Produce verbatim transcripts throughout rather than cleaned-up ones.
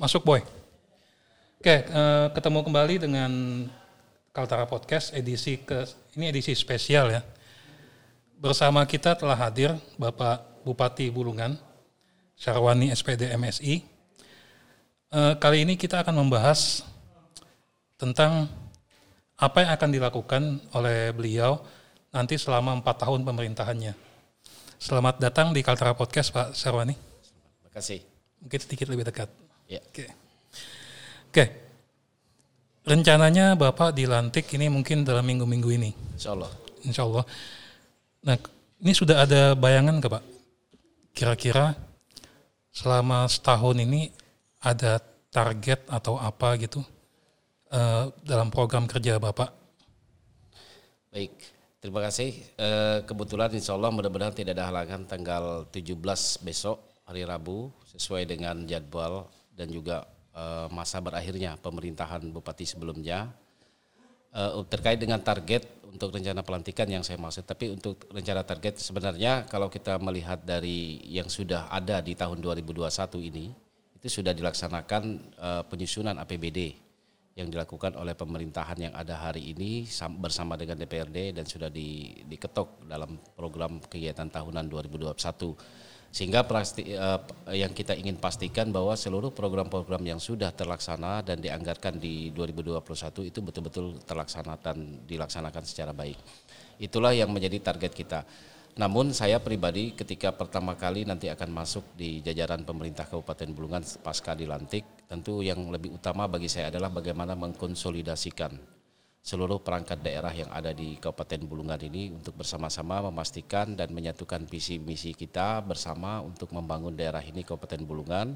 Masuk Boy. Oke, uh, ketemu kembali dengan Kaltara Podcast edisi ke ini edisi spesial ya. Bersama kita telah hadir Bapak Bupati Bulungan, Sarwani S P D M S I. Uh, kali ini kita akan membahas tentang apa yang akan dilakukan oleh beliau nanti selama empat tahun pemerintahannya. Selamat datang di Kaltara Podcast, Pak Sarwani. Terima kasih. Mungkin sedikit lebih dekat. Ya. Oke. Oke. Rencananya Bapak dilantik ini mungkin dalam minggu-minggu ini. Insya Allah. Insya Allah. Nah, ini sudah ada bayangan nggak, Pak? Kira-kira selama setahun ini ada target atau apa gitu uh, dalam program kerja Bapak? Baik. Terima kasih. Uh, kebetulan Insya Allah mudah-mudahan tidak ada halangan tanggal tujuh belas besok. Hari Rabu sesuai dengan jadwal dan juga uh, masa berakhirnya pemerintahan Bupati sebelumnya uh, terkait dengan target untuk rencana pelantikan yang saya maksud. Tapi untuk rencana target sebenarnya kalau kita melihat dari yang sudah ada di tahun dua ribu dua puluh satu ini itu sudah dilaksanakan uh, penyusunan A P B D yang dilakukan oleh pemerintahan yang ada hari ini bersama dengan D P R D dan sudah di, diketok dalam program kegiatan tahunan dua ribu dua puluh satu. Sehingga pasti, eh, yang kita ingin pastikan bahwa seluruh program-program yang sudah terlaksana dan dianggarkan di dua ribu dua puluh satu itu betul-betul terlaksana dan dilaksanakan secara baik. Itulah yang menjadi target kita. Namun saya pribadi ketika pertama kali nanti akan masuk di jajaran pemerintah Kabupaten Bulungan pasca dilantik, tentu yang lebih utama bagi saya adalah bagaimana mengkonsolidasikan seluruh perangkat daerah yang ada di Kabupaten Bulungan ini untuk bersama-sama memastikan dan menyatukan visi misi kita bersama untuk membangun daerah ini Kabupaten Bulungan,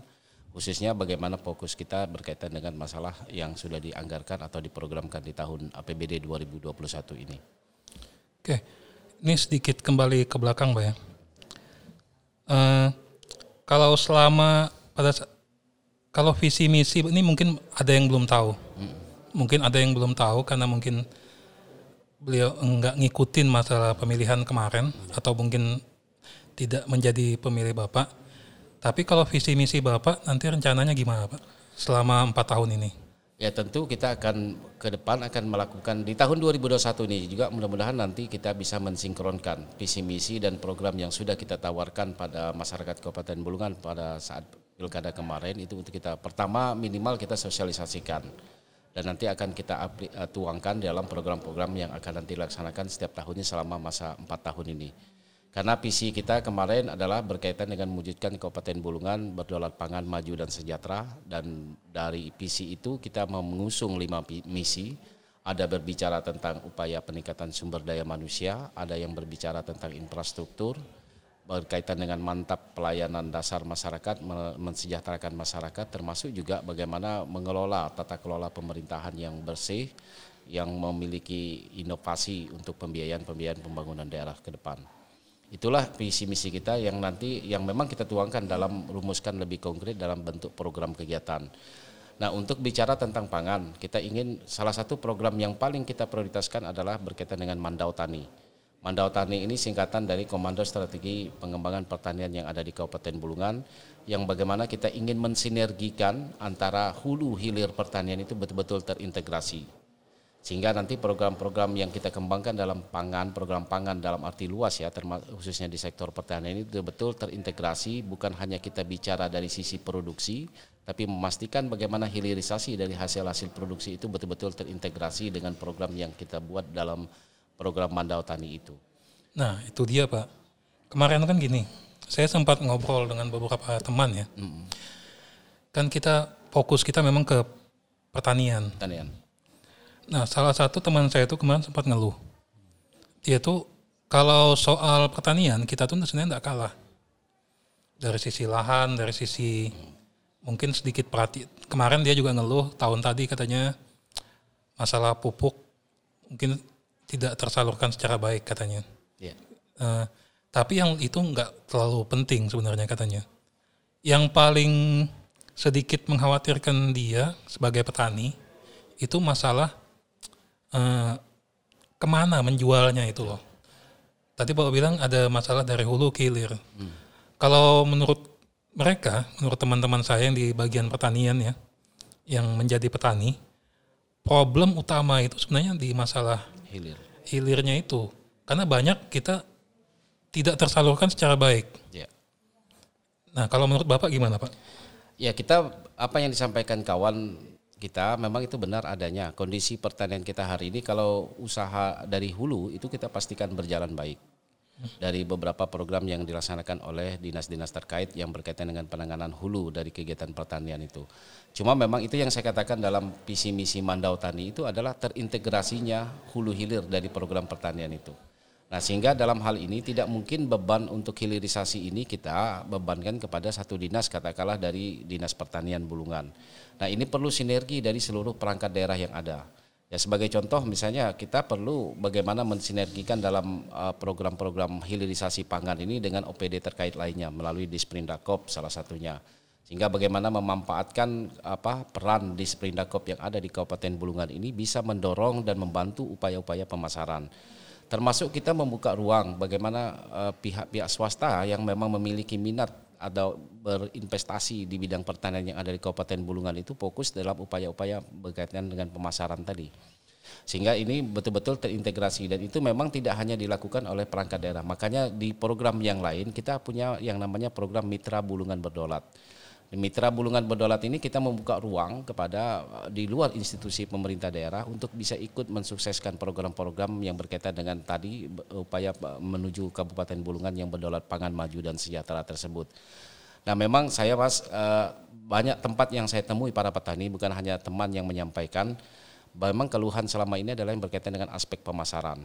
khususnya bagaimana fokus kita berkaitan dengan masalah yang sudah dianggarkan atau diprogramkan di tahun A P B D dua ribu dua puluh satu ini. Oke, ini sedikit kembali ke belakang Pak ya. Uh, kalau selama pada kalau visi misi ini mungkin ada yang belum tahu. Hmm. Mungkin ada yang belum tahu karena mungkin beliau enggak ngikutin masalah pemilihan kemarin atau mungkin tidak menjadi pemilih Bapak. Tapi kalau visi misi Bapak nanti rencananya gimana Pak selama empat tahun ini? Ya tentu kita akan ke depan akan melakukan di tahun dua ribu dua puluh satu ini juga mudah-mudahan nanti kita bisa mensinkronkan visi misi dan program yang sudah kita tawarkan pada masyarakat Kabupaten Bulungan pada saat Pilkada kemarin itu untuk kita pertama minimal kita sosialisasikan. Dan nanti akan kita tuangkan dalam program-program yang akan nanti dilaksanakan setiap tahunnya selama masa empat tahun ini. Karena visi kita kemarin adalah berkaitan dengan mewujudkan Kabupaten Bulungan berdaulat pangan, maju dan sejahtera. Dan dari visi itu kita mengusung lima misi. Ada berbicara tentang upaya peningkatan sumber daya manusia, ada yang berbicara tentang infrastruktur, berkaitan dengan mantap pelayanan dasar masyarakat, mensejahterakan masyarakat, termasuk juga bagaimana mengelola tata kelola pemerintahan yang bersih, yang memiliki inovasi untuk pembiayaan-pembiayaan pembangunan daerah ke depan. Itulah visi misi kita yang nanti yang memang kita tuangkan dalam rumuskan lebih konkret dalam bentuk program kegiatan. Nah untuk bicara tentang pangan, kita ingin salah satu program yang paling kita prioritaskan adalah berkaitan dengan Mandau Tani. Mandau Tani ini singkatan dari Komando Strategi Pengembangan Pertanian yang ada di Kabupaten Bulungan yang bagaimana kita ingin mensinergikan antara hulu hilir pertanian itu betul-betul terintegrasi. Sehingga nanti program-program yang kita kembangkan dalam pangan, program pangan dalam arti luas ya khususnya di sektor pertanian ini betul-betul terintegrasi bukan hanya kita bicara dari sisi produksi tapi memastikan bagaimana hilirisasi dari hasil-hasil produksi itu betul-betul terintegrasi dengan program yang kita buat dalam program Mandau Tani itu. Nah itu dia Pak. Kemarin kan gini, saya sempat ngobrol dengan beberapa teman ya. Mm. Kan kita fokus kita memang ke pertanian. Pertanian. Nah salah satu teman saya itu kemarin sempat ngeluh. Dia tuh kalau soal pertanian kita tuh sebenarnya tidak kalah. Dari sisi lahan, dari sisi mm. mungkin sedikit perhatian. Kemarin dia juga ngeluh tahun tadi katanya masalah pupuk mungkin tidak tersalurkan secara baik katanya. Yeah. Uh, tapi yang itu nggak terlalu penting sebenarnya katanya. Yang paling sedikit mengkhawatirkan dia sebagai petani itu masalah uh, kemana menjualnya itu loh. Tadi Bapak bilang ada masalah dari hulu ke hilir. Hmm. Kalau menurut mereka, menurut teman-teman saya yang di bagian pertanian ya, yang menjadi petani, problem utama itu sebenarnya di masalah hilir. Hilirnya itu. Karena banyak kita tidak tersalurkan secara baik. Ya. Nah, kalau menurut Bapak gimana, Pak? Ya, kita apa yang disampaikan kawan kita memang itu benar adanya. Kondisi pertanian kita hari ini kalau usaha dari hulu itu kita pastikan berjalan baik. Dari beberapa program yang dilaksanakan oleh dinas-dinas terkait yang berkaitan dengan penanganan hulu dari kegiatan pertanian itu. Cuma memang itu yang saya katakan dalam visi misi Mandau Tani itu adalah terintegrasinya hulu hilir dari program pertanian itu. Nah, sehingga dalam hal ini tidak mungkin beban untuk hilirisasi ini kita bebankan kepada satu dinas, katakanlah dari Dinas Pertanian Bulungan. Nah, ini perlu sinergi dari seluruh perangkat daerah yang ada. Ya, sebagai contoh misalnya kita perlu bagaimana mensinergikan dalam uh, program-program hilirisasi pangan ini dengan O P D terkait lainnya melalui Disperindakop salah satunya. Sehingga bagaimana memanfaatkan apa peran Disperindakop yang ada di Kabupaten Bulungan ini bisa mendorong dan membantu upaya-upaya pemasaran. Termasuk kita membuka ruang bagaimana uh, pihak-pihak swasta yang memang memiliki minat atau berinvestasi di bidang pertanian yang ada di Kabupaten Bulungan itu fokus dalam upaya-upaya berkaitan dengan pemasaran tadi. Sehingga ini betul-betul terintegrasi dan itu memang tidak hanya dilakukan oleh perangkat daerah. Makanya di program yang lain kita punya yang namanya program Mitra Bulungan Berdaulat. Di Mitra Bulungan Berdaulat ini kita membuka ruang kepada di luar institusi pemerintah daerah untuk bisa ikut mensukseskan program-program yang berkaitan dengan tadi upaya menuju Kabupaten Bulungan yang berdaulat pangan maju dan sejahtera tersebut. Nah, memang saya mas banyak tempat yang saya temui para petani, bukan hanya teman yang menyampaikan, memang keluhan selama ini adalah yang berkaitan dengan aspek pemasaran.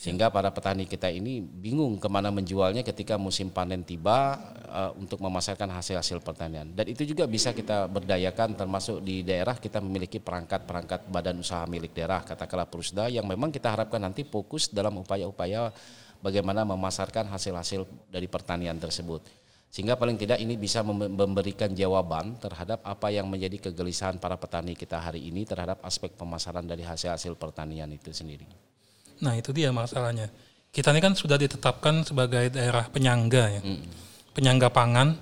Sehingga para petani kita ini bingung kemana menjualnya ketika musim panen tiba uh, untuk memasarkan hasil-hasil pertanian. Dan itu juga bisa kita berdayakan, termasuk di daerah kita memiliki perangkat-perangkat badan usaha milik daerah, katakanlah Perusda, yang memang kita harapkan nanti fokus dalam upaya-upaya bagaimana memasarkan hasil-hasil dari pertanian tersebut. Sehingga paling tidak ini bisa memberikan jawaban terhadap apa yang menjadi kegelisahan para petani kita hari ini terhadap aspek pemasaran dari hasil-hasil pertanian itu sendiri. Nah, itu dia masalahnya. Kita ini kan sudah ditetapkan sebagai daerah penyangga ya. Mm. Penyangga pangan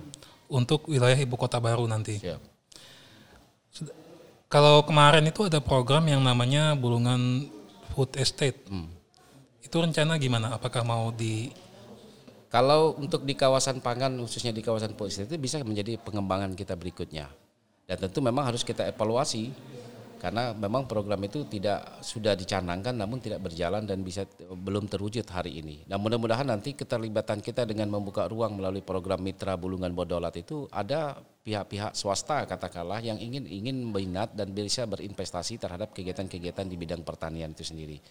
untuk wilayah ibu kota baru nanti. Siap. Kalau kemarin itu ada program yang namanya Bulungan Food Estate. Mm. Itu rencana gimana? Apakah mau di... Kalau untuk di kawasan pangan, khususnya di kawasan food estate itu bisa menjadi pengembangan kita berikutnya. Dan tentu memang harus kita evaluasi. Karena memang program itu tidak sudah dicanangkan namun tidak berjalan dan bisa belum terwujud hari ini. Dan mudah-mudahan nanti keterlibatan kita dengan membuka ruang melalui program Mitra Bulungan Berdaulat itu ada pihak-pihak swasta katakanlah yang ingin ingin minat dan bisa berinvestasi terhadap kegiatan-kegiatan di bidang pertanian itu sendiri.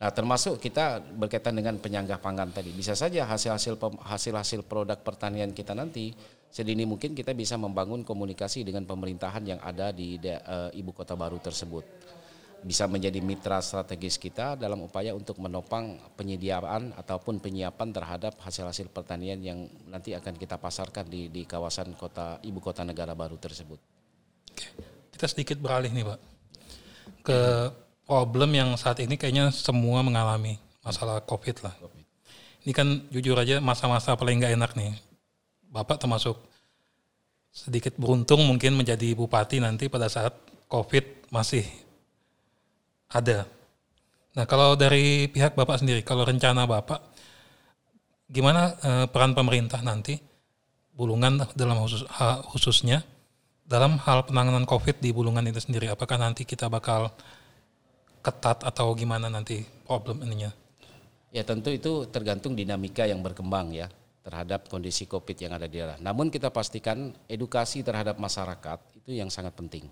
Nah, termasuk kita berkaitan dengan penyangga pangan tadi. Bisa saja hasil-hasil hasil-hasil produk pertanian kita nanti sedini mungkin kita bisa membangun komunikasi dengan pemerintahan yang ada di de, e, ibu kota baru tersebut. Bisa menjadi mitra strategis kita dalam upaya untuk menopang penyediaan ataupun penyiapan terhadap hasil-hasil pertanian yang nanti akan kita pasarkan di, di kawasan kota ibu kota negara baru tersebut. Oke, kita sedikit beralih nih Pak ke problem yang saat ini kayaknya semua mengalami, masalah COVID lah. COVID. Ini kan jujur aja masa-masa paling gak enak nih. Bapak termasuk sedikit beruntung mungkin menjadi bupati nanti pada saat COVID masih ada. Nah, kalau dari pihak Bapak sendiri, kalau rencana Bapak, gimana eh, peran pemerintah nanti, Bulungan dalam khusus, khususnya, dalam hal penanganan COVID di Bulungan itu sendiri? Apakah nanti kita bakal ketat atau gimana nanti problem ininya? Ya, tentu itu tergantung dinamika yang berkembang ya, terhadap kondisi COVID yang ada di daerah. Namun kita pastikan edukasi terhadap masyarakat itu yang sangat penting.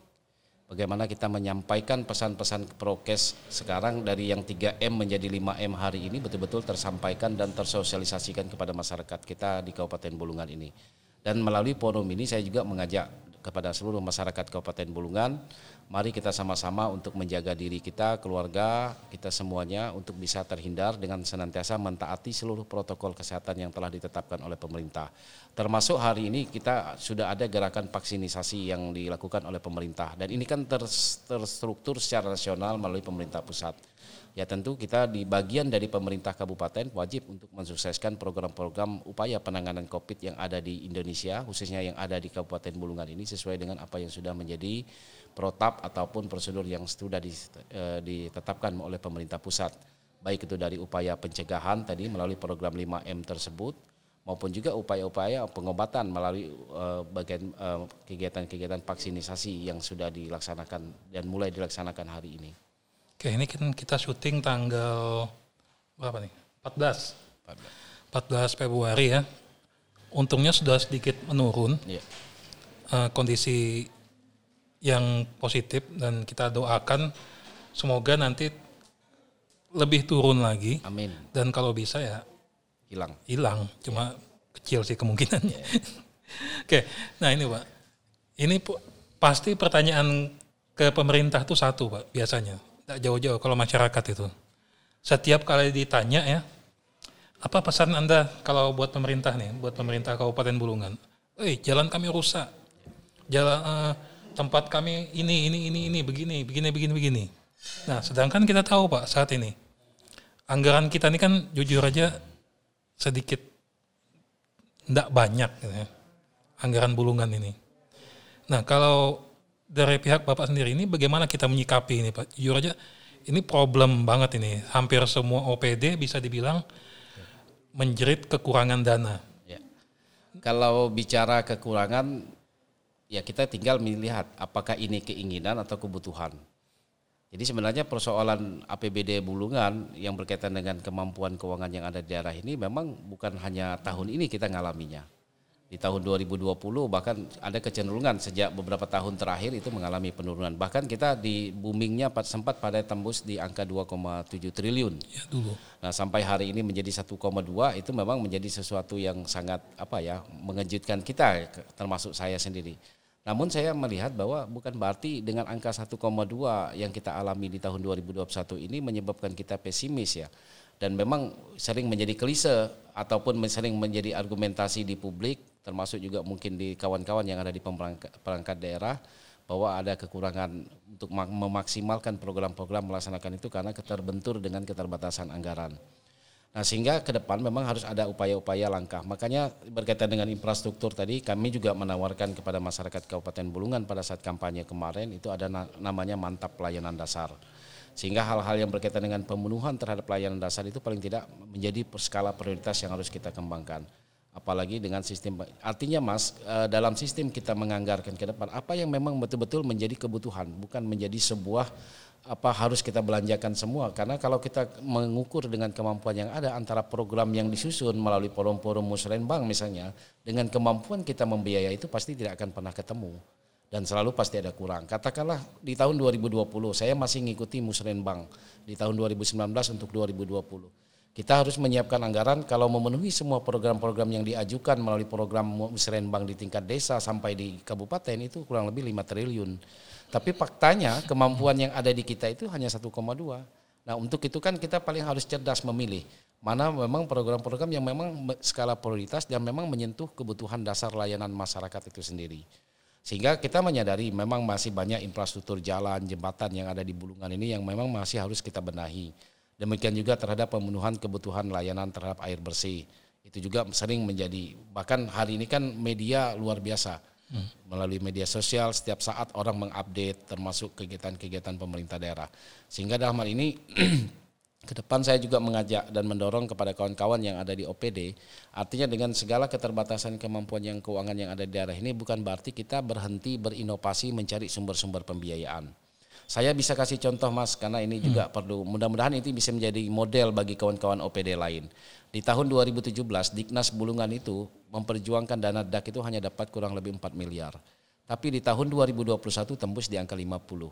Bagaimana kita menyampaikan pesan-pesan prokes sekarang dari yang tiga M menjadi lima M hari ini betul-betul tersampaikan dan tersosialisasikan kepada masyarakat kita di Kabupaten Bulungan ini. Dan melalui forum ini saya juga mengajak kepada seluruh masyarakat Kabupaten Bulungan, mari kita sama-sama untuk menjaga diri kita, keluarga, kita semuanya untuk bisa terhindar dengan senantiasa mentaati seluruh protokol kesehatan yang telah ditetapkan oleh pemerintah. Termasuk hari ini kita sudah ada gerakan vaksinisasi yang dilakukan oleh pemerintah. Dan ini kan ter- terstruktur secara nasional melalui pemerintah pusat. ya tentu kita di bagian dari pemerintah kabupaten wajib untuk mensukseskan program-program upaya penanganan COVID yang ada di Indonesia, khususnya yang ada di Kabupaten Bulungan ini sesuai dengan apa yang sudah menjadi protap ataupun prosedur yang sudah ditetapkan oleh pemerintah pusat. Baik itu dari upaya pencegahan tadi melalui program lima M tersebut, maupun juga upaya-upaya pengobatan melalui uh, bagian uh, kegiatan-kegiatan vaksinisasi yang sudah dilaksanakan dan mulai dilaksanakan hari ini. Oke, ini kan kita syuting tanggal berapa nih? empat belas. empat belas. empat belas Februari ya. Untungnya sudah sedikit menurun. Yeah. Uh, kondisi yang positif, dan kita doakan semoga nanti lebih turun lagi. Amin. Dan kalau bisa ya hilang. Hilang, cuma yeah. kecil sih kemungkinannya. Yeah. Oke, nah ini Pak, ini pasti pertanyaan ke pemerintah tuh satu Pak, biasanya. Tidak jauh-jauh kalau masyarakat itu. Setiap kali ditanya ya, apa pesan Anda kalau buat pemerintah nih, buat pemerintah Kabupaten Bulungan? Eh, jalan kami rusak, jalan eh, tempat kami ini, ini, ini, ini, begini, begini, begini, begini. Nah, sedangkan kita tahu Pak saat ini, anggaran kita ini kan jujur aja, sedikit tidak banyak gitu ya, anggaran Bulungan ini. Nah kalau dari pihak Bapak sendiri ini bagaimana kita menyikapi ini Pak? Jujur aja ini problem banget ini. Hampir semua O P D bisa dibilang menjerit kekurangan dana. Ya. Kalau bicara kekurangan ya kita tinggal melihat apakah ini keinginan atau kebutuhan. Jadi sebenarnya persoalan A P B D Bulungan yang berkaitan dengan kemampuan keuangan yang ada di daerah ini memang bukan hanya tahun ini kita ngalaminya. Di tahun dua ribu dua puluh bahkan ada kecenderungan sejak beberapa tahun terakhir itu mengalami penurunan. Bahkan kita di boomingnya sempat pada tembus di angka dua koma tujuh triliun. Ya, dulu. Nah sampai hari ini menjadi satu koma dua itu memang menjadi sesuatu yang sangat apa ya mengejutkan kita termasuk saya sendiri. Namun saya melihat bahwa bukan berarti dengan angka satu koma dua yang kita alami di tahun dua ribu dua puluh satu ini menyebabkan kita pesimis ya. Dan memang sering menjadi klise ataupun sering menjadi argumentasi di publik termasuk juga mungkin di kawan-kawan yang ada di perangkat daerah bahwa ada kekurangan untuk memaksimalkan program-program melaksanakan itu karena keterbentur dengan keterbatasan anggaran. Nah sehingga ke depan memang harus ada upaya-upaya langkah. Makanya berkaitan dengan infrastruktur tadi kami juga menawarkan kepada masyarakat Kabupaten Bulungan pada saat kampanye kemarin itu ada namanya mantap pelayanan dasar. Sehingga hal-hal yang berkaitan dengan pemenuhan terhadap pelayanan dasar itu paling tidak menjadi skala prioritas yang harus kita kembangkan. Apalagi dengan sistem, artinya Mas, dalam sistem kita menganggarkan ke depan apa yang memang betul-betul menjadi kebutuhan, bukan menjadi sebuah apa harus kita belanjakan semua. Karena kalau kita mengukur dengan kemampuan yang ada antara program yang disusun melalui forum-forum Musrenbang misalnya, dengan kemampuan kita membiaya itu pasti tidak akan pernah ketemu. Dan selalu pasti ada kurang. Katakanlah di tahun dua ribu dua puluh saya masih mengikuti Musrenbang di tahun dua ribu sembilan belas untuk dua ribu dua puluh. Kita harus menyiapkan anggaran kalau memenuhi semua program-program yang diajukan melalui program Musrenbang di tingkat desa sampai di kabupaten itu kurang lebih lima triliun. Tapi faktanya kemampuan yang ada di kita itu hanya satu koma dua. Nah untuk itu kan kita paling harus cerdas memilih mana memang program-program yang memang skala prioritas dan memang menyentuh kebutuhan dasar layanan masyarakat itu sendiri. Sehingga kita menyadari memang masih banyak infrastruktur jalan, jembatan yang ada di Bulungan ini yang memang masih harus kita benahi. Demikian juga terhadap pemenuhan kebutuhan layanan terhadap air bersih. Itu juga sering menjadi, bahkan hari ini kan media luar biasa. Hmm. Melalui media sosial setiap saat orang mengupdate termasuk kegiatan-kegiatan pemerintah daerah. Sehingga dalam hal ini ke depan saya juga mengajak dan mendorong kepada kawan-kawan yang ada di O P D. Artinya dengan segala keterbatasan kemampuan yang keuangan yang ada di daerah ini bukan berarti kita berhenti berinovasi mencari sumber-sumber pembiayaan. Saya bisa kasih contoh Mas karena ini juga hmm. perlu, mudah-mudahan itu bisa menjadi model bagi kawan-kawan O P D lain. Di tahun dua ribu tujuh belas Diknas Bulungan itu memperjuangkan dana D A K itu hanya dapat kurang lebih empat miliar. Tapi di tahun dua ribu dua puluh satu tembus di angka lima puluh.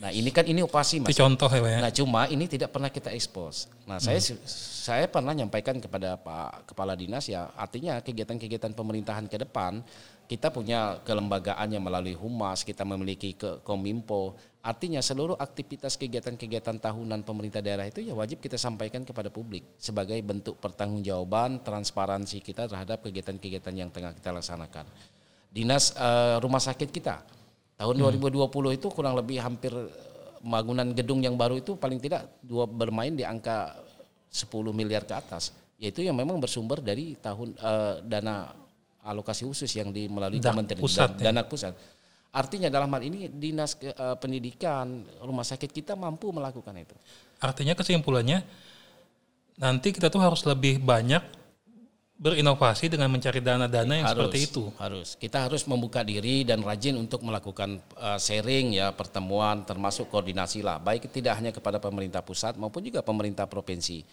Nah ini kan ini inovasi Mas. Itu contoh ya Pak ya. Nah cuma ini tidak pernah kita ekspos. Nah saya hmm. saya pernah nyampaikan kepada Pak Kepala Dinas ya artinya kegiatan-kegiatan pemerintahan ke depan kita punya kelembagaannya melalui Humas, kita memiliki ke Kominfo. Artinya seluruh aktivitas kegiatan-kegiatan tahunan pemerintah daerah itu ya wajib kita sampaikan kepada publik sebagai bentuk pertanggungjawaban, transparansi kita terhadap kegiatan-kegiatan yang tengah kita laksanakan. Dinas uh, rumah sakit kita tahun hmm. dua ribu dua puluh itu kurang lebih hampir bangunan gedung yang baru itu paling tidak dua bermain di angka sepuluh miliar ke atas, yaitu yang memang bersumber dari tahun eh, dana alokasi khusus yang di melalui Kementerian Dalam Negeri. Artinya dalam hal ini dinas eh, pendidikan, rumah sakit kita mampu melakukan itu. Artinya kesimpulannya nanti kita tuh harus lebih banyak berinovasi dengan mencari dana-dana yang harus, seperti itu. Harus. Kita harus membuka diri dan rajin untuk melakukan uh, sharing ya, pertemuan termasuk koordinasi lah, baik tidak hanya kepada pemerintah pusat maupun juga pemerintah provinsi.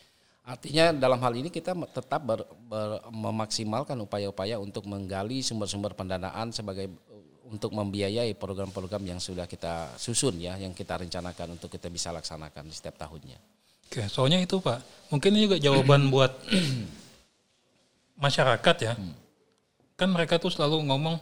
Artinya dalam hal ini kita tetap ber, ber, memaksimalkan upaya-upaya untuk menggali sumber-sumber pendanaan sebagai untuk membiayai program-program yang sudah kita susun ya, yang kita rencanakan untuk kita bisa laksanakan setiap tahunnya. Oke, soalnya itu Pak, mungkin ini juga jawaban buat masyarakat ya. Hmm. Kan mereka tuh selalu ngomong,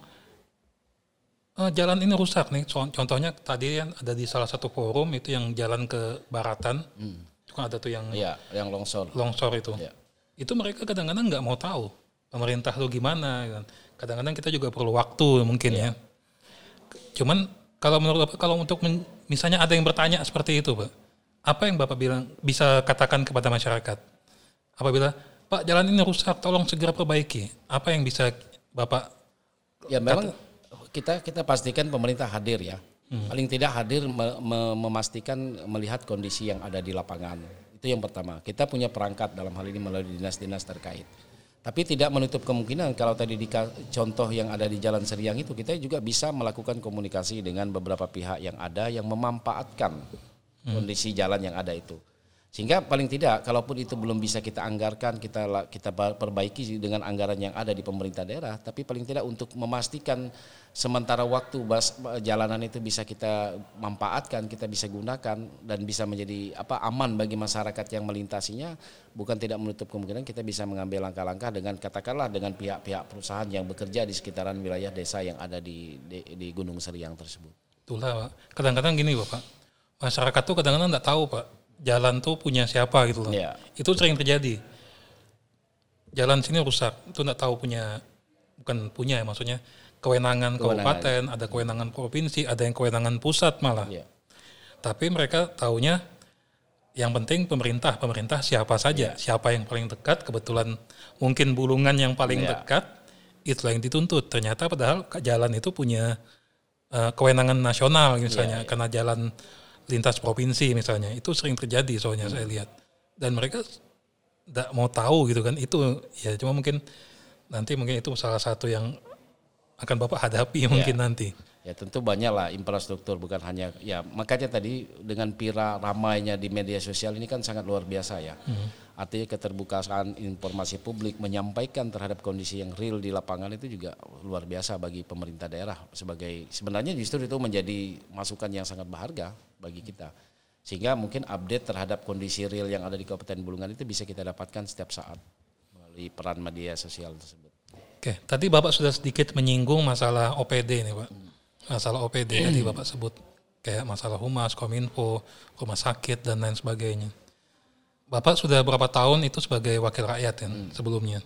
e, jalan ini rusak nih. Contohnya tadi kan ada di salah satu forum itu yang jalan ke Baratan, hmm. kan ada tuh yang ya, yang longsor. Longsor itu. Ya. Itu mereka kadang-kadang nggak mau tahu pemerintah tuh gimana. Kadang-kadang kita juga perlu waktu mungkin ya. ya. Cuman kalau menurut Bapak, kalau untuk men, misalnya ada yang bertanya seperti itu, Pak, apa yang Bapak bilang bisa katakan kepada masyarakat? Apabila Pak jalan ini rusak, tolong segera perbaiki. Apa yang bisa Bapak? Ya memang kata? kita kita pastikan pemerintah hadir ya. Hmm. Paling tidak hadir me- me- memastikan melihat kondisi yang ada di lapangan. Itu yang pertama. Kita punya perangkat dalam hal ini melalui dinas-dinas terkait. Tapi tidak menutup kemungkinan kalau tadi di contoh yang ada di Jalan Seriang itu kita juga bisa melakukan komunikasi dengan beberapa pihak yang ada yang memanfaatkan kondisi jalan yang ada itu. Sehingga paling tidak kalaupun itu belum bisa kita anggarkan, kita kita perbaiki dengan anggaran yang ada di pemerintah daerah, tapi paling tidak untuk memastikan sementara waktu bas, jalanan itu bisa kita manfaatkan, kita bisa gunakan dan bisa menjadi apa aman bagi masyarakat yang melintasinya, bukan tidak menutup kemungkinan kita bisa mengambil langkah-langkah dengan katakanlah dengan pihak-pihak perusahaan yang bekerja di sekitaran wilayah desa yang ada di di, di Gunung Seriang tersebut. Itulah Pak. Kadang-kadang gini Bapak, masyarakat tuh kadang-kadang enggak tahu Pak, jalan tuh punya siapa gitu loh. Yeah. Itu sering terjadi. Jalan sini rusak, itu enggak tahu punya, bukan punya ya maksudnya, kewenangan, kewenangan kabupaten, ada kewenangan provinsi, ada yang kewenangan pusat malah. Yeah. Tapi mereka taunya yang penting pemerintah, pemerintah siapa saja, yeah. siapa yang paling dekat, kebetulan mungkin Bulungan yang paling yeah. dekat, itulah yang dituntut. Ternyata padahal jalan itu punya uh, kewenangan nasional misalnya, yeah, yeah. karena jalan lintas provinsi misalnya, itu sering terjadi soalnya hmm. saya lihat. Dan mereka tidak mau tahu gitu kan, itu ya cuma mungkin nanti mungkin itu salah satu yang akan Bapak hadapi ya. mungkin nanti. Ya tentu banyak lah infrastruktur, bukan hanya, ya makanya tadi dengan pira ramainya di media sosial ini kan sangat luar biasa ya. Hmm. Artinya keterbukaan informasi publik menyampaikan terhadap kondisi yang real di lapangan itu juga luar biasa bagi pemerintah daerah. Sebagai sebenarnya justru itu menjadi masukan yang sangat berharga bagi kita, sehingga mungkin update terhadap kondisi real yang ada di Kabupaten Bulungan itu bisa kita dapatkan setiap saat melalui peran media sosial tersebut. Oke, tadi Bapak sudah sedikit menyinggung masalah O P D nih Pak, masalah O P D tadi Bapak sebut kayak masalah Humas, Kominfo, rumah sakit dan lain sebagainya. Bapak sudah berapa tahun itu sebagai wakil rakyat kan hmm. sebelumnya.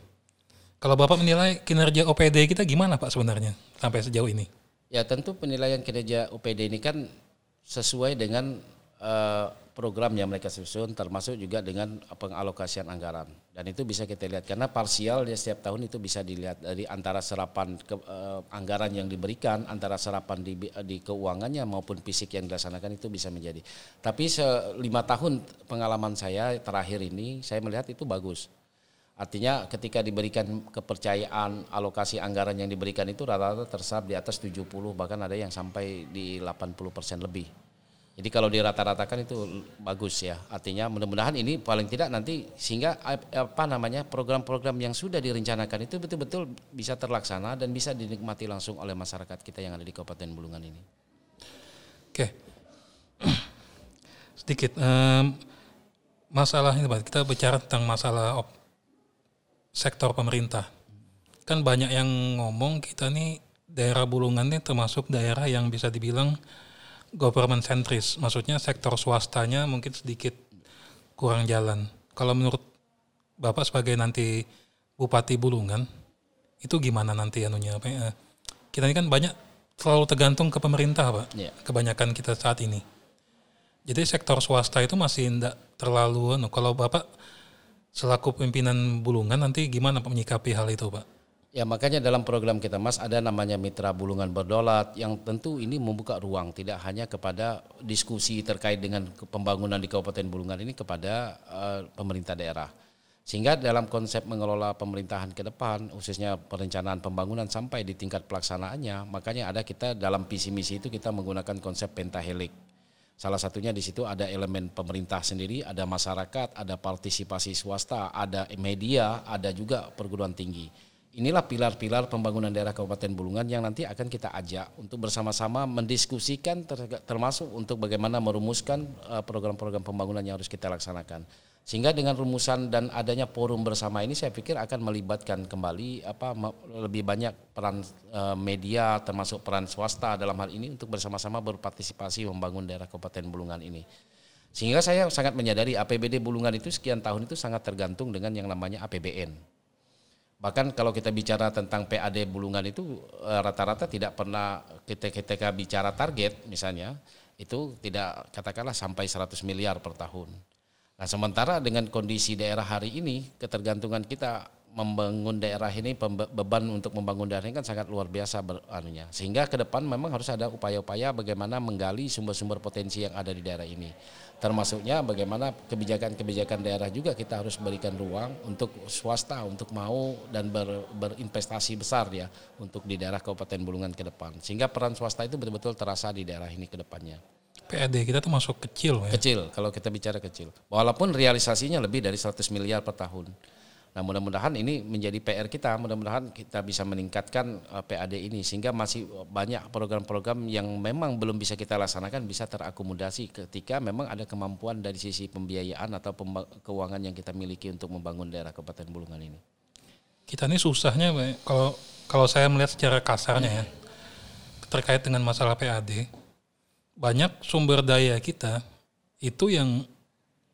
Kalau Bapak menilai kinerja O P D kita gimana Pak sebenarnya sampai sejauh ini? Ya tentu penilaian kinerja O P D ini kan sesuai dengan uh, program yang mereka susun, termasuk juga dengan pengalokasian anggaran. Dan itu bisa kita lihat karena parsial ya, setiap tahun itu bisa dilihat dari antara serapan ke, uh, anggaran yang diberikan, antara serapan di, di keuangannya maupun fisik yang dilaksanakan itu bisa menjadi. Tapi lima tahun pengalaman saya terakhir ini saya melihat itu bagus. Artinya ketika diberikan kepercayaan, alokasi anggaran yang diberikan itu rata-rata terserap di atas tujuh puluh, bahkan ada yang sampai di delapan puluh persen lebih. Jadi kalau dirata-ratakan itu bagus ya. Artinya mudah-mudahan ini paling tidak nanti sehingga apa namanya program-program yang sudah direncanakan itu betul-betul bisa terlaksana dan bisa dinikmati langsung oleh masyarakat kita yang ada di Kabupaten Bulungan ini. Oke. Sedikit um, masalahnya Pak, kita bicara tentang masalah op- sektor pemerintah. Kan banyak yang ngomong kita nih daerah Bulungan nih termasuk daerah yang bisa dibilang government centris, maksudnya sektor swastanya mungkin sedikit kurang jalan. Kalau menurut Bapak sebagai nanti Bupati Bulungan itu gimana nanti anunya? Kita ini kan banyak selalu tergantung ke pemerintah Pak, yeah. kebanyakan kita saat ini. Jadi sektor swasta itu masih tidak terlalu, no. Kalau Bapak selaku pimpinan Bulungan nanti gimana menyikapi hal itu, Pak? Ya, makanya dalam program kita, Mas, ada namanya Mitra Bulungan Berdaulat yang tentu ini membuka ruang tidak hanya kepada diskusi terkait dengan pembangunan di Kabupaten Bulungan ini kepada uh, pemerintah daerah. Sehingga dalam konsep mengelola pemerintahan ke depan, khususnya perencanaan pembangunan sampai di tingkat pelaksanaannya, makanya ada kita dalam visi misi itu kita menggunakan konsep pentahelix. Salah satunya di situ ada elemen pemerintah sendiri, ada masyarakat, ada partisipasi swasta, ada media, ada juga perguruan tinggi. Inilah pilar-pilar pembangunan daerah Kabupaten Bulungan yang nanti akan kita ajak untuk bersama-sama mendiskusikan termasuk untuk bagaimana merumuskan program-program pembangunan yang harus kita laksanakan. Sehingga dengan rumusan dan adanya forum bersama ini saya pikir akan melibatkan kembali apa lebih banyak peran media termasuk peran swasta dalam hal ini untuk bersama-sama berpartisipasi membangun daerah Kabupaten Bulungan ini. Sehingga saya sangat menyadari A P B D Bulungan itu sekian tahun itu sangat tergantung dengan yang namanya A P B N. Bahkan kalau kita bicara tentang P A D Bulungan itu rata-rata tidak pernah ketika bicara target misalnya itu tidak katakanlah sampai seratus miliar per tahun. Nah, sementara dengan kondisi daerah hari ini, ketergantungan kita membangun daerah ini, beban untuk membangun daerah ini kan sangat luar biasa beranunya. Sehingga ke depan memang harus ada upaya-upaya bagaimana menggali sumber-sumber potensi yang ada di daerah ini. Termasuknya bagaimana kebijakan-kebijakan daerah juga kita harus berikan ruang untuk swasta, untuk mau dan ber, berinvestasi besar ya untuk di daerah Kabupaten Bulungan ke depan. Sehingga peran swasta itu betul-betul terasa di daerah ini ke depannya. P A D kita tuh masuk kecil ya? Kecil, kalau kita bicara kecil. Walaupun realisasinya lebih dari seratus miliar per tahun. Nah, mudah-mudahan ini menjadi P R kita, mudah-mudahan kita bisa meningkatkan P A D ini sehingga masih banyak program-program yang memang belum bisa kita laksanakan bisa terakomodasi ketika memang ada kemampuan dari sisi pembiayaan atau keuangan yang kita miliki untuk membangun daerah Kabupaten Bulungan ini. Kita ini susahnya, kalau kalau saya melihat secara kasarnya ya, terkait dengan masalah P A D, banyak sumber daya kita itu yang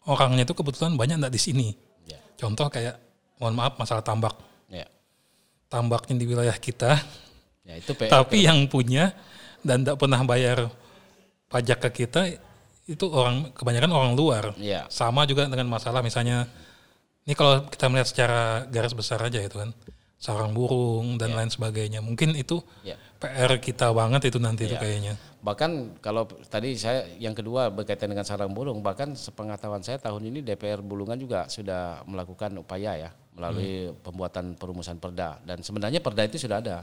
orangnya itu kebetulan banyak enggak di sini. Ya. Contoh kayak, mohon maaf, masalah tambak. Ya. Tambaknya di wilayah kita, ya, itu P R, tapi P R. Yang punya dan enggak pernah bayar pajak ke kita itu orang kebanyakan orang luar. Ya. Sama juga dengan masalah misalnya, ini kalau kita melihat secara garis besar aja itu kan, sarang burung dan ya. Lain sebagainya. Mungkin itu ya. P R kita banget itu nanti ya. Itu kayaknya. Bahkan kalau tadi saya yang kedua berkaitan dengan sarang burung, bahkan sepengetahuan saya tahun ini D P R Bulungan juga sudah melakukan upaya ya melalui hmm. pembuatan perumusan perda dan sebenarnya perda itu sudah ada.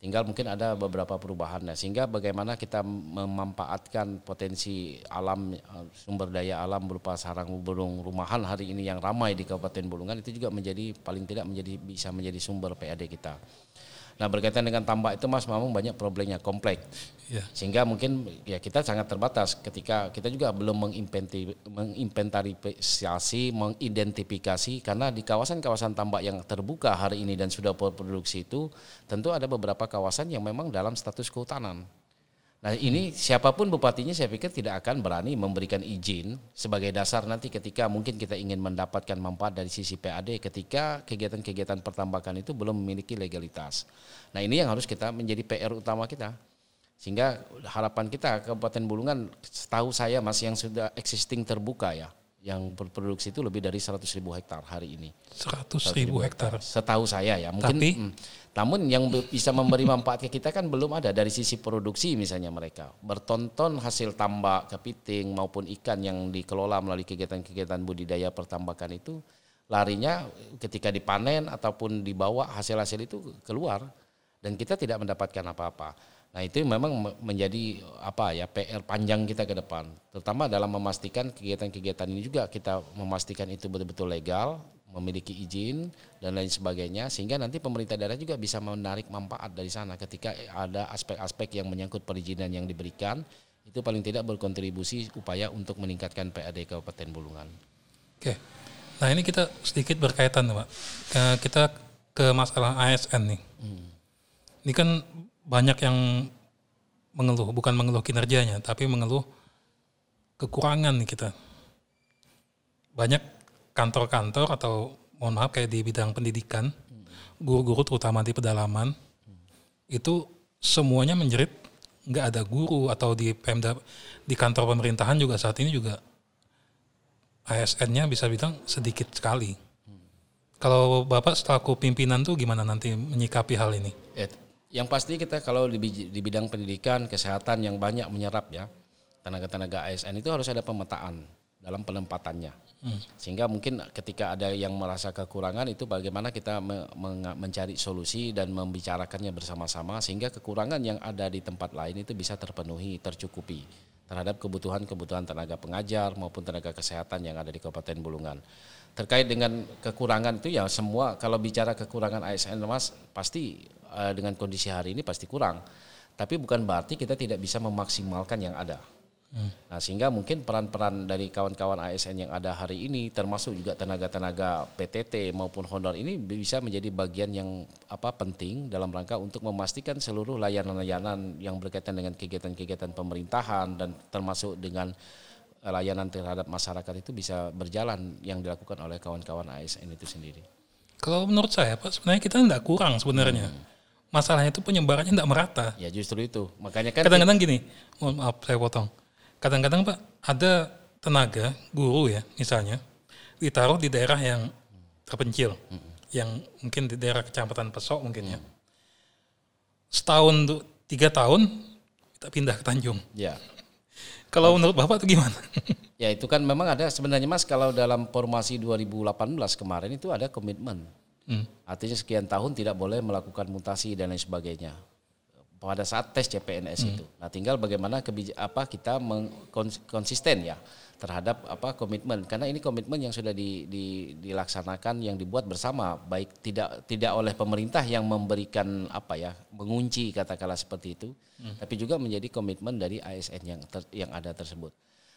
Tinggal mungkin ada beberapa perubahan ya, sehingga bagaimana kita memanfaatkan potensi alam sumber daya alam berupa sarang burung rumahan hari ini yang ramai di Kabupaten Bulungan itu juga menjadi paling tidak menjadi bisa menjadi sumber P A D kita. Nah, berkaitan dengan tambak itu Mas Mamung banyak problemnya kompleks. Yeah. Sehingga mungkin ya kita sangat terbatas ketika kita juga belum menginventarisasi, mengidentifikasi karena di kawasan-kawasan tambak yang terbuka hari ini dan sudah berproduksi itu tentu ada beberapa kawasan yang memang dalam status kehutanan. Nah, ini siapapun bupatinya saya pikir tidak akan berani memberikan izin sebagai dasar nanti ketika mungkin kita ingin mendapatkan manfaat dari sisi P A D ketika kegiatan-kegiatan pertambakan itu belum memiliki legalitas. Nah, ini yang harus kita menjadi P R utama kita. Sehingga harapan kita Kabupaten Bulungan setahu saya Mas yang sudah existing terbuka ya, yang berproduksi itu lebih dari seratus ribu hektar hari ini. seratus ribu hektar setahu saya ya. Mungkin Tapi, mm, namun yang bisa memberi manfaat ke kita kan belum ada dari sisi produksi misalnya mereka. Bertonton hasil tambak, kepiting maupun ikan yang dikelola melalui kegiatan-kegiatan budidaya pertambakan itu larinya ketika dipanen ataupun dibawa hasil-hasil itu keluar dan kita tidak mendapatkan apa-apa. Nah, itu memang menjadi apa ya P R panjang kita ke depan, terutama dalam memastikan kegiatan-kegiatan ini juga kita memastikan itu betul-betul legal, memiliki izin dan lain sebagainya sehingga nanti pemerintah daerah juga bisa menarik manfaat dari sana ketika ada aspek-aspek yang menyangkut perizinan yang diberikan itu paling tidak berkontribusi upaya untuk meningkatkan P A D Kabupaten Bulungan. Oke, nah ini kita sedikit berkaitan Pak, kita ke masalah A S N nih. Hmm. Ini kan banyak yang mengeluh, bukan mengeluh kinerjanya, tapi mengeluh kekurangan kita. Banyak kantor-kantor atau mohon maaf kayak di bidang pendidikan, guru-guru terutama di pedalaman, itu semuanya menjerit nggak ada guru, atau di Pemda, di kantor pemerintahan juga saat ini juga A S N-nya bisa bilang sedikit sekali. Hmm. Kalau Bapak selaku pimpinan tuh gimana nanti menyikapi hal ini? Yang pasti kita kalau di, di bidang pendidikan, kesehatan yang banyak menyerap ya tenaga-tenaga A S N itu harus ada pemetaan dalam penempatannya. Hmm. Sehingga mungkin ketika ada yang merasa kekurangan itu bagaimana kita me, me, mencari solusi dan membicarakannya bersama-sama sehingga kekurangan yang ada di tempat lain itu bisa terpenuhi, tercukupi terhadap kebutuhan-kebutuhan tenaga pengajar maupun tenaga kesehatan yang ada di Kabupaten Bulungan. Terkait dengan kekurangan itu ya semua, kalau bicara kekurangan A S N Mas pasti eh, dengan kondisi hari ini pasti kurang. Tapi bukan berarti kita tidak bisa memaksimalkan yang ada. Hmm. Nah, sehingga mungkin peran-peran dari kawan-kawan A S N yang ada hari ini termasuk juga tenaga-tenaga P T T maupun Hondar ini bisa menjadi bagian yang apa penting dalam rangka untuk memastikan seluruh layanan-layanan yang berkaitan dengan kegiatan-kegiatan pemerintahan dan termasuk dengan layanan terhadap masyarakat itu bisa berjalan yang dilakukan oleh kawan-kawan A S N itu sendiri. Kalau menurut saya Pak, sebenarnya kita tidak kurang sebenarnya. Hmm. Masalahnya itu penyebarannya tidak merata. Ya justru itu. Makanya kan kadang-kadang kita... gini, oh, maaf saya potong. Kadang-kadang Pak, ada tenaga guru ya misalnya ditaruh di daerah yang terpencil, hmm. yang mungkin di daerah kecamatan Pesok mungkin hmm. ya. Setahun, tiga tahun kita pindah ke Tanjung. Ya. Kalau menurut Bapak itu gimana? Ya itu kan memang ada sebenarnya Mas, kalau dalam formasi dua ribu delapan belas kemarin itu ada komitmen. Hmm. Artinya sekian tahun tidak boleh melakukan mutasi dan lain sebagainya. Pada saat tes C P N S hmm. itu, nah tinggal bagaimana kebij- apa kita meng- konsisten ya terhadap apa komitmen, karena ini komitmen yang sudah di, di, dilaksanakan yang dibuat bersama, baik tidak tidak oleh pemerintah yang memberikan apa ya mengunci katakanlah seperti itu, hmm. tapi juga menjadi komitmen dari A S N yang ter, yang ada tersebut.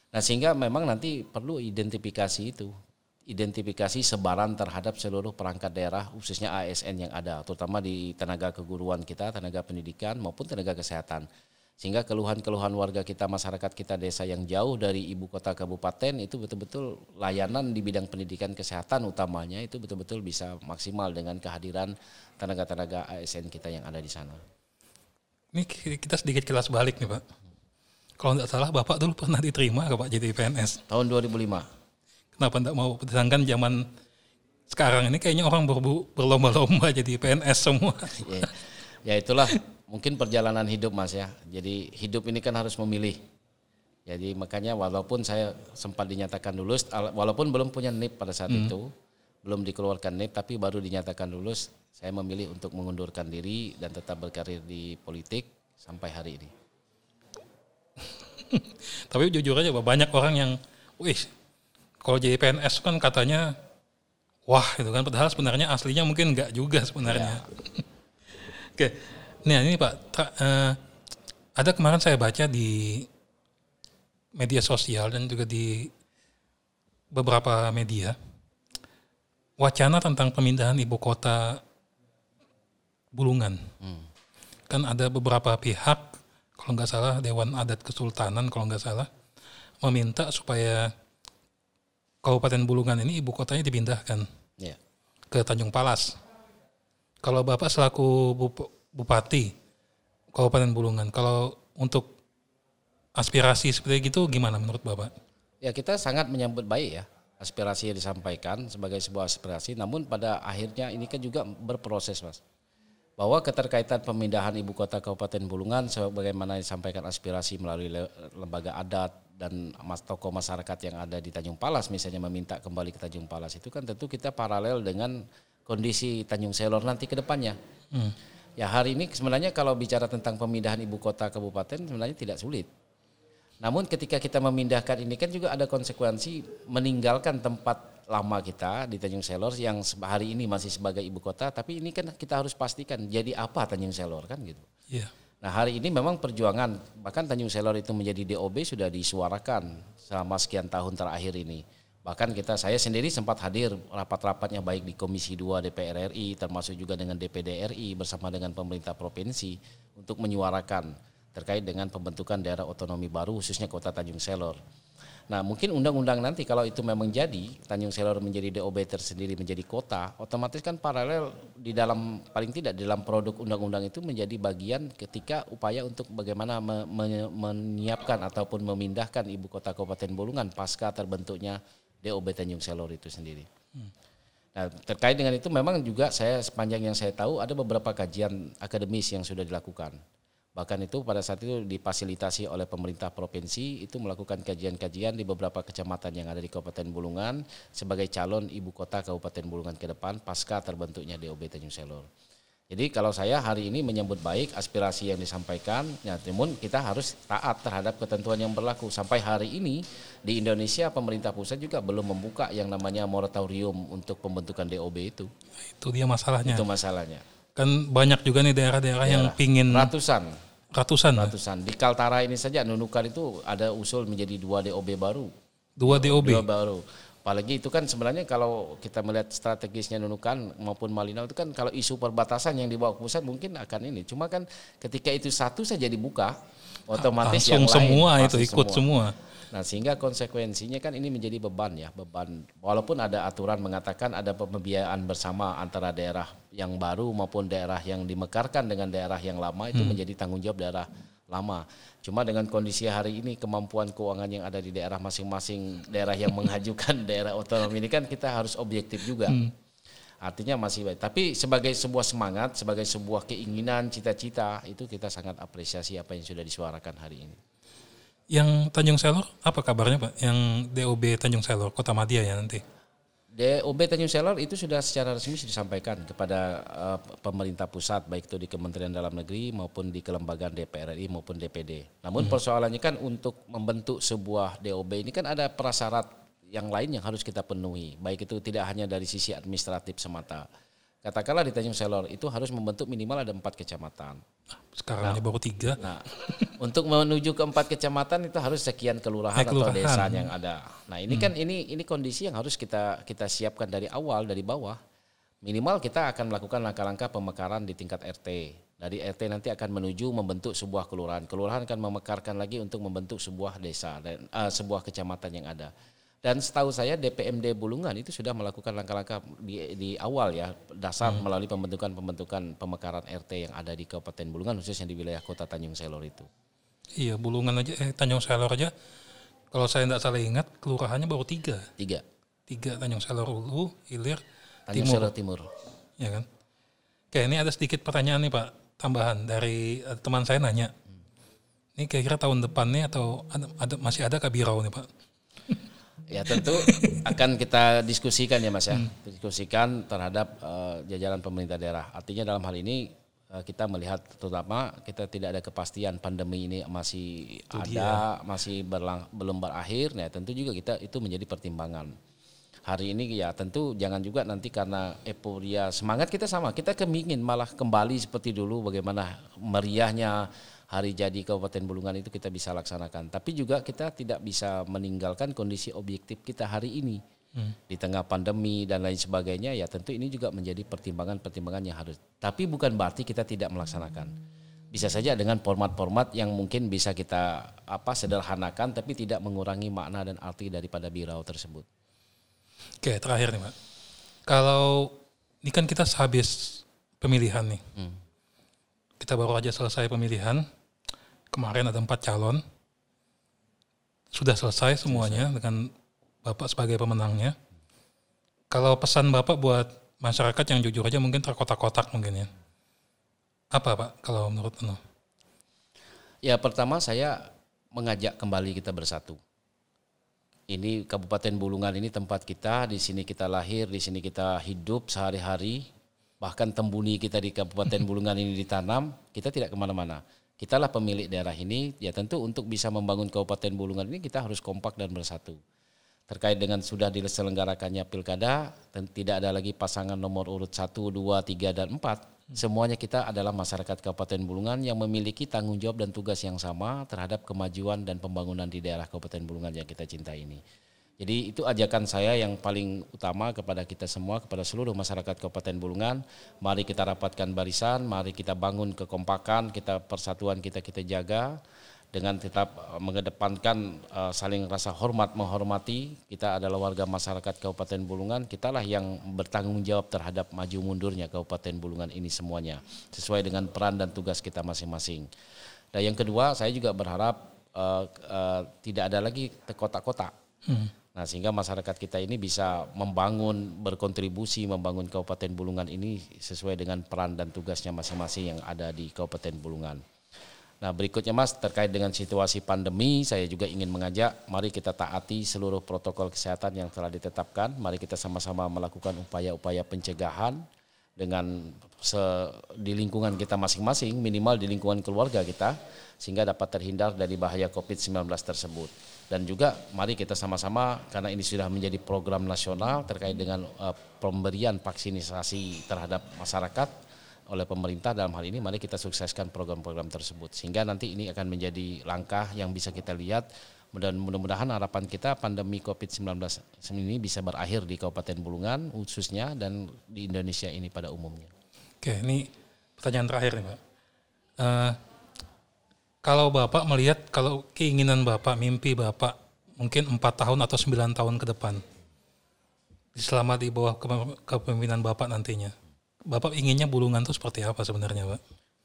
Nah sehingga memang nanti perlu identifikasi itu. Identifikasi sebaran terhadap seluruh perangkat daerah khususnya A S N yang ada, terutama di tenaga keguruan kita, tenaga pendidikan maupun tenaga kesehatan. Sehingga keluhan-keluhan warga kita, masyarakat kita desa yang jauh dari ibu kota kabupaten itu betul-betul layanan di bidang pendidikan kesehatan utamanya itu betul-betul bisa maksimal dengan kehadiran tenaga-tenaga A S N kita yang ada di sana. Ini kita sedikit kilas balik nih Pak. Kalau tidak salah Bapak dulu pernah diterima ke Pak jadi P N S? Tahun dua ribu lima. Kenapa tidak mau, sedangkan zaman sekarang ini kayaknya orang berbu, berlomba-lomba jadi P N S semua. Ya, ya itulah mungkin perjalanan hidup Mas ya. Jadi hidup ini kan harus memilih. Jadi makanya walaupun saya sempat dinyatakan lulus, walaupun belum punya N I P pada saat hmm. itu, belum dikeluarkan N I P tapi baru dinyatakan lulus, saya memilih untuk mengundurkan diri dan tetap berkarir di politik sampai hari ini. Tapi jujur aja banyak orang yang, wih, kalau jadi P N S kan katanya, wah itu kan, padahal sebenarnya aslinya mungkin enggak juga sebenarnya. Ya. Oke, nah ini Pak, tra- uh, ada kemarin saya baca di media sosial dan juga di beberapa media, wacana tentang pemindahan ibu kota Bulungan. Hmm. Kan ada beberapa pihak, kalau enggak salah Dewan Adat Kesultanan, kalau enggak salah, meminta supaya Kabupaten Bulungan ini ibu kotanya dipindahkan ya. Ke Tanjung Palas. Kalau Bapak selaku Bupati Kabupaten Bulungan, kalau untuk aspirasi seperti itu gimana menurut Bapak? Ya kita sangat menyambut baik ya aspirasi yang disampaikan sebagai sebuah aspirasi. Namun pada akhirnya ini kan juga berproses Mas. Bahwa keterkaitan pemindahan ibu kota Kabupaten Bulungan sebagaimana disampaikan aspirasi melalui lembaga adat, dan mas tokoh masyarakat yang ada di Tanjung Palas misalnya meminta kembali ke Tanjung Palas itu kan tentu kita paralel dengan kondisi Tanjung Selor nanti ke depannya. Hmm. Ya hari ini sebenarnya kalau bicara tentang pemindahan ibu kota kabupaten sebenarnya tidak sulit. Namun ketika kita memindahkan ini kan juga ada konsekuensi meninggalkan tempat lama kita di Tanjung Selor yang hari ini masih sebagai ibu kota, tapi ini kan kita harus pastikan jadi apa Tanjung Selor kan gitu. Iya. Yeah. Nah hari ini memang perjuangan, bahkan Tanjung Selor itu menjadi D O B sudah disuarakan selama sekian tahun terakhir ini. Bahkan kita, saya sendiri sempat hadir rapat-rapatnya baik di Komisi dua D P R R I termasuk juga dengan D P D R I bersama dengan pemerintah provinsi untuk menyuarakan terkait dengan pembentukan daerah otonomi baru khususnya kota Tanjung Selor. Nah, mungkin undang-undang nanti kalau itu memang jadi, Tanjung Selor menjadi D O B tersendiri, menjadi kota, otomatis kan paralel di dalam, paling tidak di dalam produk undang-undang itu menjadi bagian ketika upaya untuk bagaimana me- me- menyiapkan ataupun memindahkan ibu kota Kabupaten Bulungan pasca terbentuknya D O B Tanjung Selor itu sendiri. Hmm. Nah, terkait dengan itu memang juga saya sepanjang yang saya tahu ada beberapa kajian akademis yang sudah dilakukan. Bahkan itu pada saat itu difasilitasi oleh pemerintah provinsi itu melakukan kajian-kajian di beberapa kecamatan yang ada di Kabupaten Bulungan sebagai calon ibu kota Kabupaten Bulungan ke depan pasca terbentuknya D O B Tanjung Selor. Jadi kalau saya hari ini menyambut baik aspirasi yang disampaikan, ya, namun kita harus taat terhadap ketentuan yang berlaku. Sampai hari ini di Indonesia pemerintah pusat juga belum membuka yang namanya moratorium untuk pembentukan D O B itu. Itu dia masalahnya. Itu masalahnya. Kan banyak juga nih daerah-daerah daerah. yang pingin ratusan, ratusan, ratusan. Ya? Di Kaltara ini saja Nunukan itu ada usul menjadi dua D O B baru. Dua D O B dua baru. Apalagi itu kan sebenarnya kalau kita melihat strategisnya Nunukan maupun Malinau itu kan kalau isu perbatasan yang dibawa ke pusat mungkin akan ini. Cuma kan ketika itu satu saja dibuka, otomatis langsung yang lain semua itu ikut semua. semua. Nah, sehingga konsekuensinya kan ini menjadi beban ya, beban. Walaupun ada aturan mengatakan ada pembiayaan bersama antara daerah yang baru maupun daerah yang dimekarkan dengan daerah yang lama itu hmm. menjadi tanggung jawab daerah lama. Cuma dengan kondisi hari ini kemampuan keuangan yang ada di daerah masing-masing daerah yang mengajukan daerah otonomi ini kan kita harus objektif juga. Hmm. Artinya masih baik. Tapi sebagai sebuah semangat, sebagai sebuah keinginan, cita-cita itu kita sangat apresiasi apa yang sudah disuarakan hari ini. Yang Tanjung Selor, apa kabarnya Pak? Yang D O B Tanjung Selor, Kota Madia ya nanti? D O B Tanjung Selor itu sudah secara resmi disampaikan kepada uh, pemerintah pusat, baik itu di Kementerian Dalam Negeri maupun di kelembagaan D P R R I maupun D P D. Namun hmm. persoalannya kan untuk membentuk sebuah D O B ini kan ada prasyarat yang lain yang harus kita penuhi. Baik itu tidak hanya dari sisi administratif semata. Katakanlah di Tanjung Selor itu harus membentuk minimal ada empat kecamatan. Sekarang nah, ini baru tiga. Nah, untuk menuju ke empat kecamatan itu harus sekian kelurahan, nah, kelurahan atau desa yang ada. Nah ini hmm. kan ini ini kondisi yang harus kita kita siapkan dari awal dari bawah. Minimal kita akan melakukan langkah-langkah pemekaran di tingkat R T. Dari R T nanti akan menuju membentuk sebuah kelurahan. Kelurahan akan memekarkan lagi untuk membentuk sebuah desa dan uh, sebuah kecamatan yang ada. Dan setahu saya D P M D Bulungan itu sudah melakukan langkah-langkah di, di awal ya dasar hmm. melalui pembentukan-pembentukan pemekaran R T yang ada di Kabupaten Bulungan khususnya di wilayah Kota Tanjung Selor itu. Iya Bulungan aja, eh, Tanjung Selor aja kalau saya tidak salah ingat kelurahannya baru tiga. Tiga. Tiga Tanjung Selor Ulu, Hilir, Tanjung Timur. Selor Timur. Ya kan. Oke ini ada sedikit pertanyaan nih Pak tambahan dari teman saya nanya. Hmm. Ini kira-kira tahun depannya atau ada, ada, masih ada Kabirau nih Pak? Ya tentu akan kita diskusikan ya Mas ya, hmm. diskusikan terhadap uh, jajaran pemerintah daerah. Artinya dalam hal ini uh, kita melihat terutama kita tidak ada kepastian pandemi ini masih itu ada, dia. masih berlang, belum berakhir. Nah tentu juga kita itu menjadi pertimbangan. Hari ini ya tentu jangan juga nanti karena euforia semangat kita sama. Kita kepingin malah kembali seperti dulu bagaimana meriahnya. Hari jadi Kabupaten Bulungan itu kita bisa laksanakan. Tapi juga kita tidak bisa meninggalkan kondisi objektif kita hari ini. Hmm. Di tengah pandemi dan lain sebagainya ya tentu ini juga menjadi pertimbangan-pertimbangan yang harus. Tapi bukan berarti kita tidak melaksanakan. Bisa saja dengan format-format yang mungkin bisa kita apa sederhanakan tapi tidak mengurangi makna dan arti daripada birau tersebut. Oke terakhir nih Pak. Kalau ini kan kita habis pemilihan nih. Hmm. Kita baru aja selesai pemilihan. Kemarin ada empat calon, sudah selesai semuanya dengan Bapak sebagai pemenangnya. Kalau pesan Bapak buat masyarakat yang jujur aja mungkin terkotak-kotak mungkin ya. Apa Pak kalau menurut Anda? Ya pertama saya mengajak kembali kita bersatu. Ini Kabupaten Bulungan ini tempat kita, di sini kita lahir, di sini kita hidup sehari-hari. Bahkan tembuni kita di Kabupaten Bulungan ini ditanam, kita tidak kemana-mana. Kitalah pemilik daerah ini, ya tentu untuk bisa membangun Kabupaten Bulungan ini kita harus kompak dan bersatu. Terkait dengan sudah diselenggarakannya Pilkada, tidak ada lagi pasangan nomor urut satu, dua, tiga, dan empat. Semuanya kita adalah masyarakat Kabupaten Bulungan yang memiliki tanggung jawab dan tugas yang sama terhadap kemajuan dan pembangunan di daerah Kabupaten Bulungan yang kita cintai ini. Jadi itu ajakan saya yang paling utama kepada kita semua, kepada seluruh masyarakat Kabupaten Bulungan. Mari kita rapatkan barisan, mari kita bangun kekompakan, kita persatuan kita kita jaga. dengan tetap mengedepankan uh, saling rasa hormat menghormati. Kita adalah warga masyarakat Kabupaten Bulungan, kitalah yang bertanggung jawab terhadap maju mundurnya Kabupaten Bulungan ini semuanya sesuai dengan peran dan tugas kita masing-masing. Dan yang kedua, saya juga berharap uh, uh, tidak ada lagi kotak-kotak. Hmm. Nah, sehingga masyarakat kita ini bisa membangun, berkontribusi membangun Kabupaten Bulungan ini sesuai dengan peran dan tugasnya masing-masing yang ada di Kabupaten Bulungan. Nah, berikutnya Mas, terkait dengan situasi pandemi, saya juga ingin mengajak, mari kita taati seluruh protokol kesehatan yang telah ditetapkan. Mari kita sama-sama melakukan upaya-upaya pencegahan dengan se- di lingkungan kita masing-masing, minimal di lingkungan keluarga kita, sehingga dapat terhindar dari bahaya covid sembilan belas tersebut. Dan juga mari kita sama-sama, karena ini sudah menjadi program nasional terkait dengan uh, pemberian vaksinisasi terhadap masyarakat oleh pemerintah dalam hal ini, mari kita sukseskan program-program tersebut. Sehingga nanti ini akan menjadi langkah yang bisa kita lihat, dan mudah-mudahan harapan kita pandemi covid sembilan belas ini bisa berakhir di Kabupaten Bulungan khususnya dan di Indonesia ini pada umumnya. Oke, ini pertanyaan terakhir nih Pak. Uh, Kalau Bapak melihat, kalau keinginan Bapak, mimpi Bapak mungkin empat tahun atau sembilan tahun ke depan, selama di bawah kepemimpinan Bapak nantinya, Bapak inginnya Bulungan itu seperti apa sebenarnya Pak?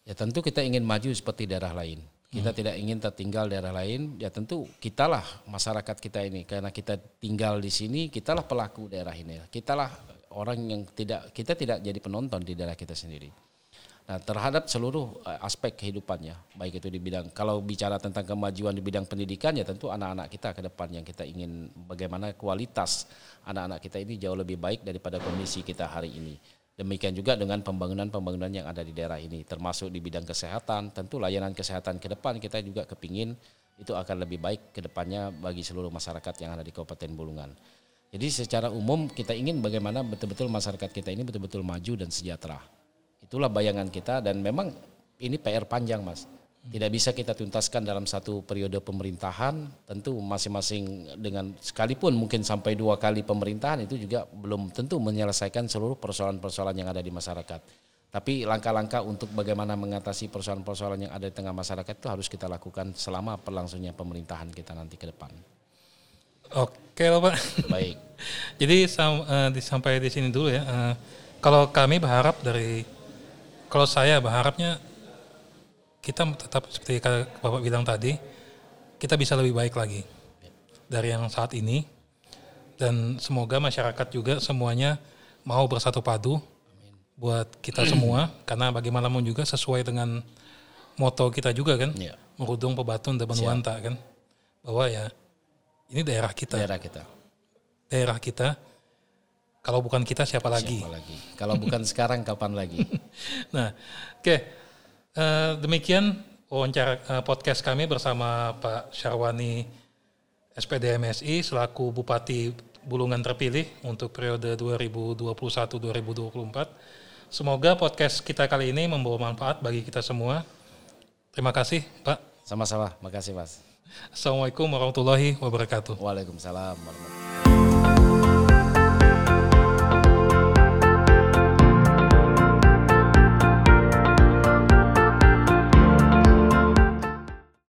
Ya tentu kita ingin maju seperti daerah lain. Kita hmm. tidak ingin tertinggal daerah lain, ya tentu kitalah masyarakat kita ini. Karena kita tinggal di sini, kitalah pelaku daerah ini. Kitalah orang yang tidak, kita tidak jadi penonton di daerah kita sendiri. Nah, terhadap seluruh aspek kehidupannya, baik itu di bidang, kalau bicara tentang kemajuan di bidang pendidikan, ya tentu anak-anak kita ke depan yang kita ingin bagaimana kualitas anak-anak kita ini jauh lebih baik daripada kondisi kita hari ini. Demikian juga dengan pembangunan-pembangunan yang ada di daerah ini, termasuk di bidang kesehatan, tentu layanan kesehatan ke depan kita juga kepingin itu akan lebih baik ke depannya bagi seluruh masyarakat yang ada di Kabupaten Bulungan. Jadi secara umum kita ingin bagaimana betul-betul masyarakat kita ini betul-betul maju dan sejahtera. Itulah bayangan kita, dan memang ini P R panjang Mas. Tidak bisa kita tuntaskan dalam satu periode pemerintahan, tentu masing-masing dengan sekalipun mungkin sampai dua kali pemerintahan itu juga belum tentu menyelesaikan seluruh persoalan-persoalan yang ada di masyarakat. Tapi langkah-langkah untuk bagaimana mengatasi persoalan-persoalan yang ada di tengah masyarakat itu harus kita lakukan selama berlangsungnya pemerintahan kita nanti ke depan. Oke Pak. Baik. Jadi sampai di sini dulu ya. Kalau kami berharap dari Kalau saya berharapnya kita tetap seperti Bapak bilang tadi, kita bisa lebih baik lagi dari yang saat ini, dan semoga masyarakat juga semuanya mau bersatu padu buat kita semua, karena bagaimanapun juga sesuai dengan moto kita juga kan, ya. Merudung Pebatun Deban Wanta kan, bahwa ya ini daerah kita, daerah kita, daerah kita. Kalau bukan kita siapa lagi? Siapa lagi? Kalau bukan sekarang kapan lagi? Nah, oke. Okay. Uh, demikian wawancara uh, podcast kami bersama Pak Sarwani S P D M S I selaku Bupati Bulungan terpilih untuk periode dua ribu dua puluh satu sampai dua ribu dua puluh empat. Semoga podcast kita kali ini membawa manfaat bagi kita semua. Terima kasih, Pak. Sama-sama. Makasih, Mas. Assalamualaikum warahmatullahi wabarakatuh. Waalaikumsalam warahmatullahi wabarakatuh.